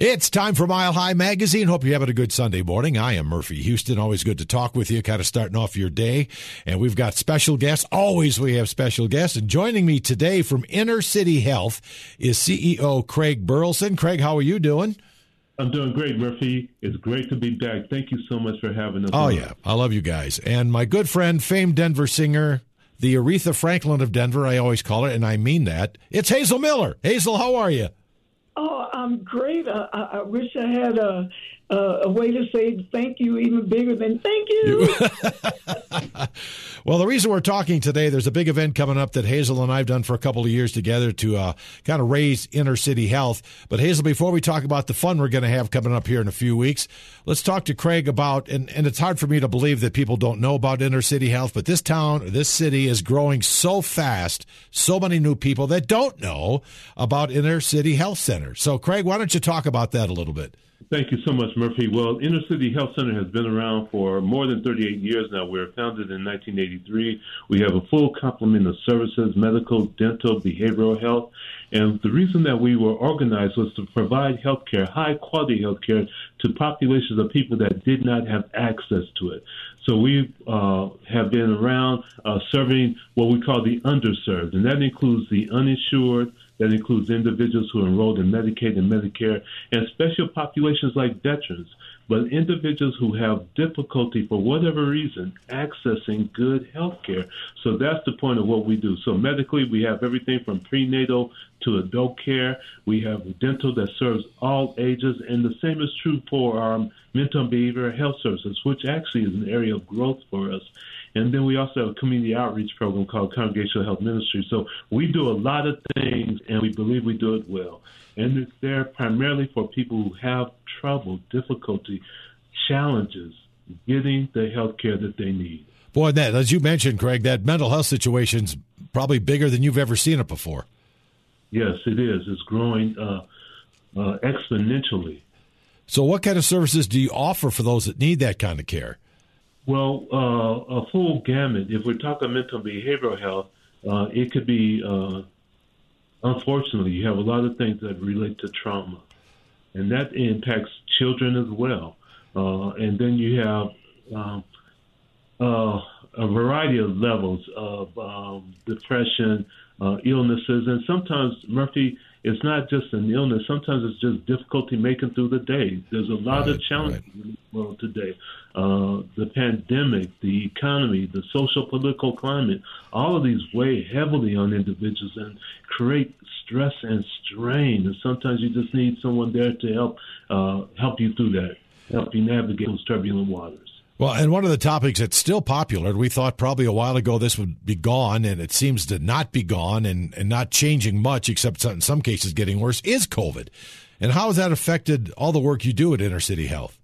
It's time for Mile High Magazine. Hope you're having a good Sunday morning. I am Murphy Houston. Always good to talk with you, kind of starting off your day. And we've got special guests. Always we have special guests. And joining me today from Inner City Health is CEO Craig Burleson. Craig, how are you doing? I'm doing great, Murphy. It's great to be back. Thank you so much for having us. Oh, yeah. I love you guys. And my good friend, famed Denver singer, the Aretha Franklin of Denver, I always call it, and I mean that. It's Hazel Miller. Hazel, how are you? Oh, I'm great. I wish I had a way to say thank you even bigger than thank you. Well, the reason we're talking today, there's a big event coming up that Hazel and I've done for a couple of years together to kind of raise Inner City Health. But Hazel, before we talk about the fun we're going to have coming up here in a few weeks, let's talk to Craig about, and it's hard for me to believe that people don't know about Inner City Health, but this town, this city is growing so fast, so many new people that don't know about Inner City Health Center. So Craig, why don't you talk about that a little bit? Thank you so much, Murphy. Well, Inner City Health Center has been around for more than 38 years now. We were founded in 1983. We have a full complement of services, medical, dental, behavioral health. And the reason that we were organized was to provide health care, high-quality health care, to populations of people that did not have access to it. So we have been around serving what we call the underserved, and that includes the uninsured, that includes individuals who are enrolled in Medicaid and Medicare, and special populations like veterans, but individuals who have difficulty, for whatever reason, accessing good health care. So that's the point of what we do. So medically, we have everything from prenatal to adult care. We have dental that serves all ages, and the same is true for our mental and behavioral health services, which actually is an area of growth for us. And then we also have a community outreach program called Congregational Health Ministry. So we do a lot of things, and we believe we do it well. And it's there primarily for people who have trouble, difficulty, challenges getting the health care that they need. Boy, that, as you mentioned, Craig, that mental health situation's probably bigger than you've ever seen it before. Yes, it is. It's growing exponentially. So what kind of services do you offer for those that need that kind of care? Well, a full gamut. If we're talking mental and behavioral health, it could be, unfortunately, you have a lot of things that relate to trauma, and that impacts children as well. And then you have a variety of levels of depression, illnesses, and sometimes, Murphy, it's not just an illness. Sometimes it's just difficulty making through the day. There's a lot of challenges in the world today. The pandemic, the economy, the social political climate, all of these weigh heavily on individuals and create stress and strain. And sometimes you just need someone there to help you through that, help you navigate those turbulent waters. Well, and one of the topics that's still popular, we thought probably a while ago this would be gone, and it seems to not be gone and not changing much, except in some cases getting worse, is COVID. And how has that affected all the work you do at Inner City Health?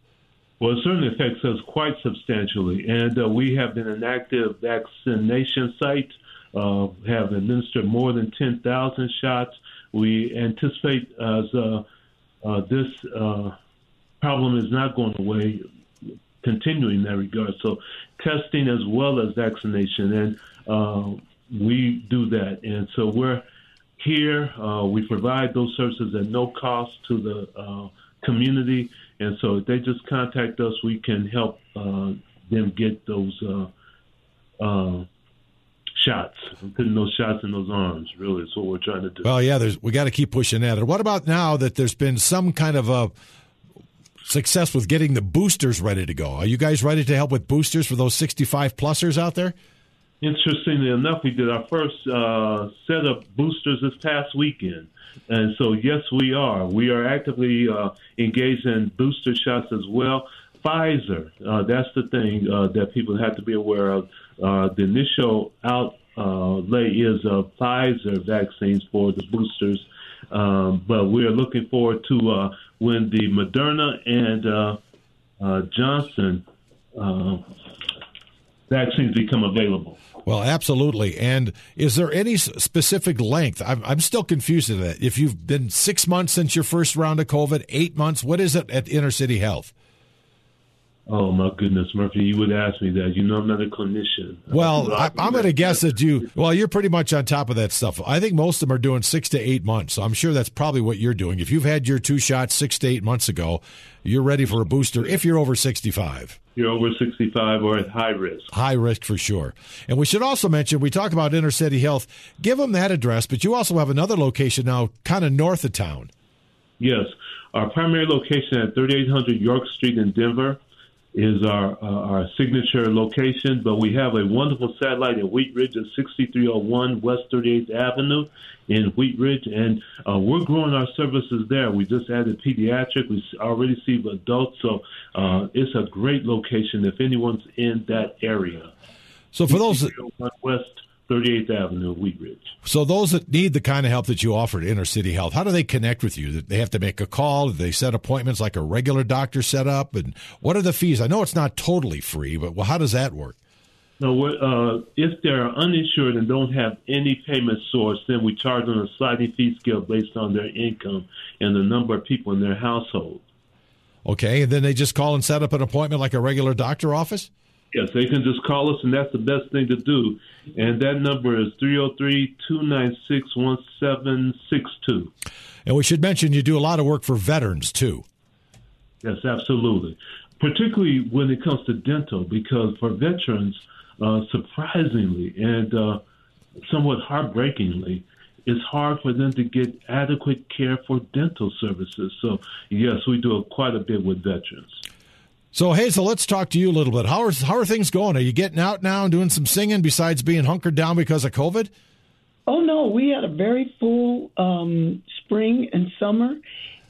Well, it certainly affects us quite substantially. And we have been an active vaccination site, have administered more than 10,000 shots. We anticipate as this problem is not going away, continuing in that regard. So testing as well as vaccination, and we do that. And so we're here. We provide those services at no cost to the community. And so if they just contact us, we can help them get those shots. I'm putting those shots in those arms, really, is what we're trying to do. Well, yeah, we got to keep pushing at it. What about now that there's been some kind of a success with getting the boosters ready to go? Are you guys ready to help with boosters for those 65-plussers out there? Interestingly enough, we did our first set of boosters this past weekend. And so, yes, we are. We are actively engaged in booster shots as well. Pfizer, that's the thing that people have to be aware of. The initial outlay is of Pfizer vaccines for the boosters. But we are looking forward to when the Moderna and Johnson vaccines become available. Well, absolutely. And is there any specific length? I'm still confused in that. If you've been 6 months since your first round of COVID, 8 months, what is it at Inner City Health? Oh, my goodness, Murphy, you would ask me that. You know I'm not a clinician. Well, I'm going to guess that you're pretty much on top of that stuff. I think most of them are doing 6 to 8 months, so I'm sure that's probably what you're doing. If you've had your 2 shots 6 to 8 months ago, you're ready for a booster if you're over 65. You're over 65 or at high risk. High risk for sure. And we should also mention, we talk about Inner City Health. Give them that address, but you also have another location now kind of north of town. Yes. Our primary location at 3800 York Street in Denver is our signature location, but we have a wonderful satellite in Wheat Ridge at 6301 West 38th Avenue in Wheat Ridge, and we're growing our services there. We just added pediatric. We already see adults, so it's a great location if anyone's in that area. So for those West 38th Avenue, Wheat Ridge. So those that need the kind of help that you offer at Inner City Health, how do they connect with you? They have to make a call? Do they set appointments like a regular doctor set up? And what are the fees? I know it's not totally free, but how does that work? No, if they're uninsured and don't have any payment source, then we charge them a sliding fee scale based on their income and the number of people in their household. Okay, and then they just call and set up an appointment like a regular doctor office? Yes, they can just call us, and that's the best thing to do. And that number is 303-296-1762. And we should mention you do a lot of work for veterans, too. Yes, absolutely. Particularly when it comes to dental, because for veterans, surprisingly and somewhat heartbreakingly, it's hard for them to get adequate care for dental services. So, yes, we do quite a bit with veterans. So, Hazel, let's talk to you a little bit. How are things going? Are you getting out now and doing some singing besides being hunkered down because of COVID? Oh, no. We had a very full spring and summer.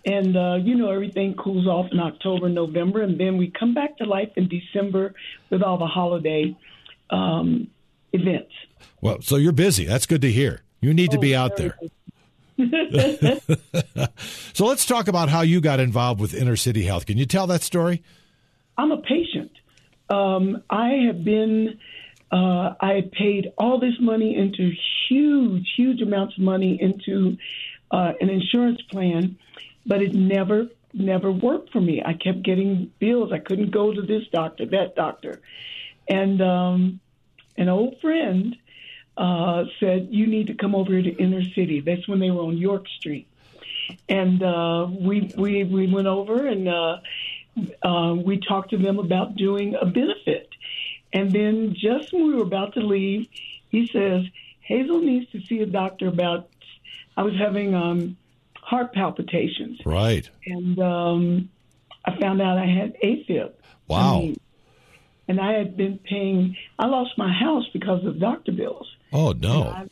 And, everything cools off in October, November. And then we come back to life in December with all the holiday events. Well, so you're busy. That's good to hear. You need to be out there. So let's talk about how you got involved with Inner City Health. Can you tell that story? I'm a patient. I paid all this money into huge amounts of money into an insurance plan, but it never worked for me. I kept getting bills. I couldn't go to this doctor, that doctor. And an old friend said, you need to come over here to Inner City. That's when they were on York Street. And we went over and we talked to them about doing a benefit. And then just when we were about to leave, he says, Hazel needs to see a doctor about, I was having heart palpitations. Right. And I found out I had AFib. Wow. And I had been paying, I lost my house because of doctor bills. Oh, no. I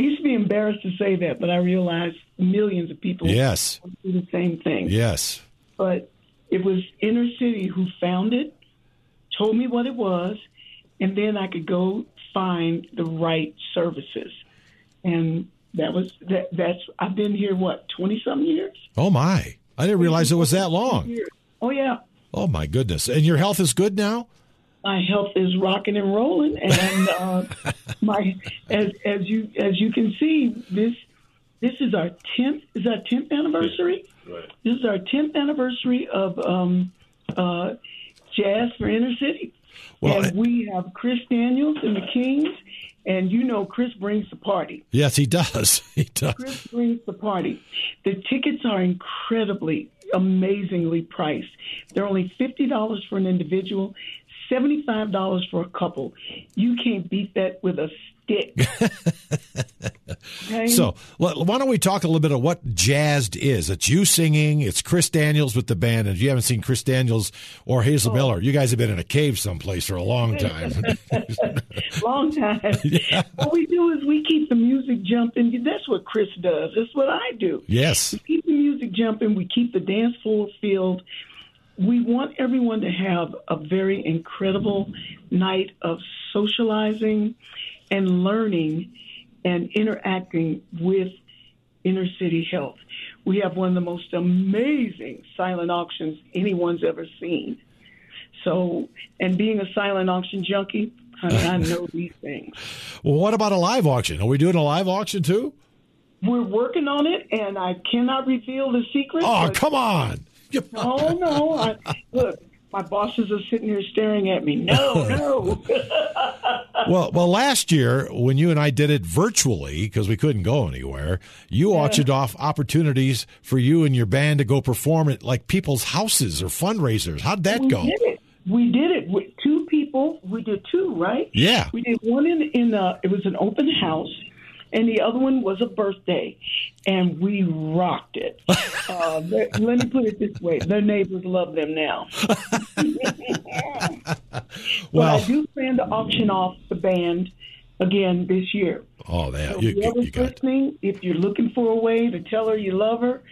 used to be embarrassed to say that, but I realized millions of people yes. do the same thing. Yes. But it was Inner City who found it, told me what it was, and then I could go find the right services. And that was that's I've been here, 20-something years? Oh, my. I didn't realize it was that long. Years. Oh, yeah. Oh, my goodness. And your health is good now? My health is rocking and rolling. And as you can see, this is our 10th anniversary. Right. This is our 10th anniversary of Jazz for Inner City. Well, and we have Chris Daniels and the Kings. And you know Chris brings the party. Yes, he does. Chris brings the party. The tickets are incredibly, amazingly priced. They're only $50 for an individual, $75 for a couple. You can't beat that with a stick. Okay? So why don't we talk a little bit of what Jazzed is. It's you singing. It's Chris Daniels with the band. And if you haven't seen Chris Daniels or Hazel Miller, you guys have been in a cave someplace for a long time. Yeah. What we do is we keep the music jumping. That's what Chris does. That's what I do. Yes. We keep the music jumping. We keep the dance floor filled. We want everyone to have a very incredible night of socializing and learning and interacting with Inner City Health. We have one of the most amazing silent auctions anyone's ever seen. So, and being a silent auction junkie, I know these things. Well, what about a live auction? Are we doing a live auction too? We're working on it, and I cannot reveal the secret. Oh, come on. Oh, no. Look, My bosses are sitting here staring at me. No, no. Well, last year when you and I did it virtually because we couldn't go anywhere, you auctioned off opportunities for you and your band to go perform at like people's houses or fundraisers. How'd that go? We did it with two people. We did two, right? Yeah. We did one in it was an open house. And the other one was a birthday, and we rocked it. Let me put it this way. Their neighbors love them now. Well, I do plan to auction off the band again this year. Oh, man. So whoever's listening, if you're looking for a way to tell her you love her,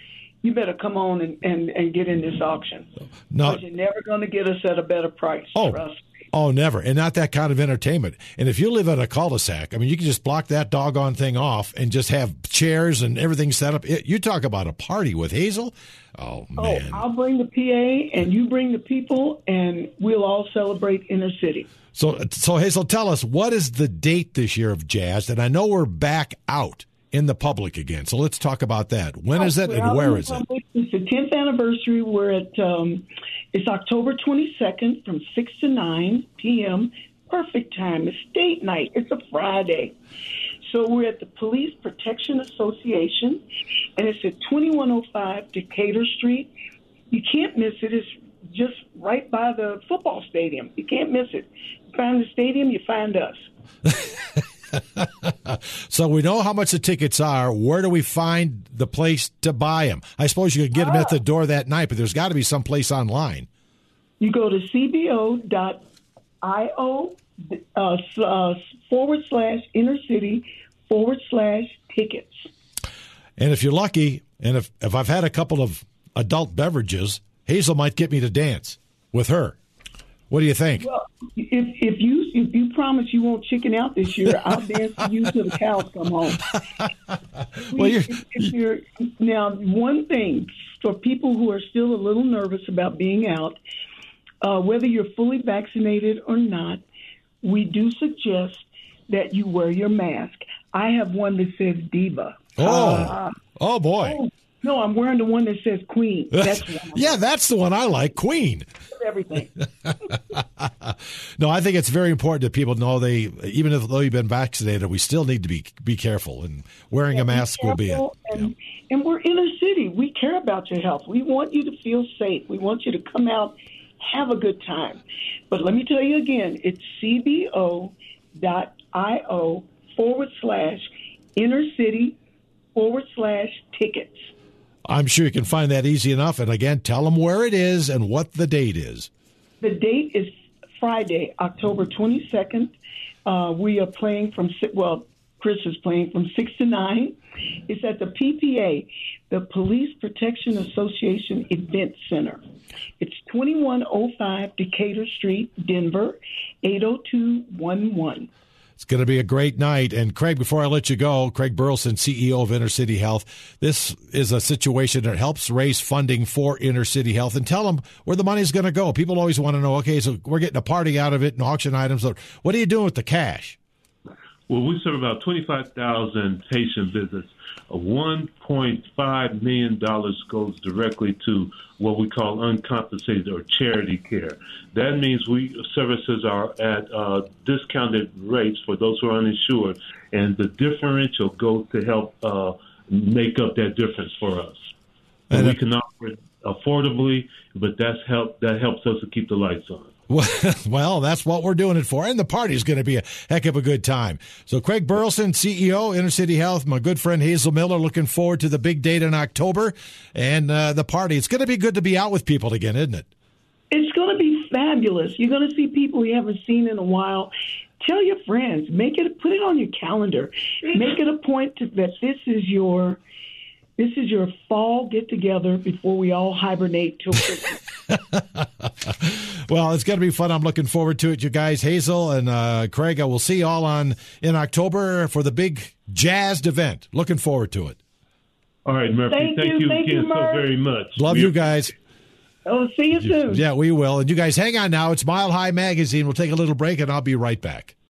you better come on and get in this auction. Because you're never going to get us at a better price. Oh. Trust. Oh, never. And not that kind of entertainment. And if you live in a cul-de-sac, I mean, you can just block that doggone thing off and just have chairs and everything set up. You talk about a party with Hazel. Oh, man. Oh, I'll bring the PA and you bring the people and we'll all celebrate Inner City. So Hazel, tell us, what is the date this year of Jazz? And I know we're back out in the public again. So let's talk about that. When is it and where is it? It's the 10th anniversary. We're at... It's October 22nd from 6 to 9 p.m. Perfect time. It's date night. It's a Friday. So we're at the Police Protection Association, and it's at 2105 Decatur Street. You can't miss it. It's just right by the football stadium. You can't miss it. You find the stadium, you find us. So we know how much the tickets are. Where do we find the place to buy them? I suppose you could get them at the door that night, but there's got to be some place online. You go to cbo.io /innercity/tickets. And if you're lucky, and if I've had a couple of adult beverages, Hazel might get me to dance with her. What do you think? Well, if you promise you won't chicken out this year, I'll dance with you till the cows come home. Well, now, one thing for people who are still a little nervous about being out, whether you're fully vaccinated or not, we do suggest that you wear your mask. I have one that says Diva. Oh boy. Oh. No, I'm wearing the one that says Queen. That's the one I like, Queen. Everything. No, I think it's very important that people know even though you've been vaccinated, we still need to be careful. And wearing a mask will be it. And we're Inner City. We care about your health. We want you to feel safe. We want you to come out, have a good time. But let me tell you again, it's cbo.io /innercity/tickets. I'm sure you can find that easy enough. And again, tell them where it is and what the date is. The date is Friday, October 22nd. We are playing Chris is playing from 6 to 9. It's at the PPA, the Police Protection Association Event Center. It's 2105 Decatur Street, Denver, 80211. It's going to be a great night. And, Craig, before I let you go, Craig Burleson, CEO of Inner City Health, this is a situation that helps raise funding for Inner City Health. And tell them where the money's going to go. People always want to know, okay, so we're getting a party out of it and auction items. What are you doing with the cash? Well, we serve about 25,000 patient visits. $1.5 million goes directly to what we call uncompensated or charity care. That means services are at discounted rates for those who are uninsured, and the differential goes to help make up that difference for us. And we can offer it affordably, but that helps us to keep the lights on. Well, that's what we're doing it for, and the party's going to be a heck of a good time. So Craig Burleson, CEO, Inner City Health, my good friend Hazel Miller, looking forward to the big date in October and the party. It's going to be good to be out with people again, isn't it? It's going to be fabulous. You're going to see people you haven't seen in a while. Tell your friends. Put it on your calendar. Make it a point that this is your fall get-together before we all hibernate till Christmas. Well, it's going to be fun. I'm looking forward to it, you guys. Hazel and Craig, I will see you all in October for the big Jazzed event. Looking forward to it. All right, Murphy. Thank you again so very much. Love you guys. Oh, see you soon. Yeah, we will. And you guys hang on now. It's Mile High Magazine. We'll take a little break, and I'll be right back.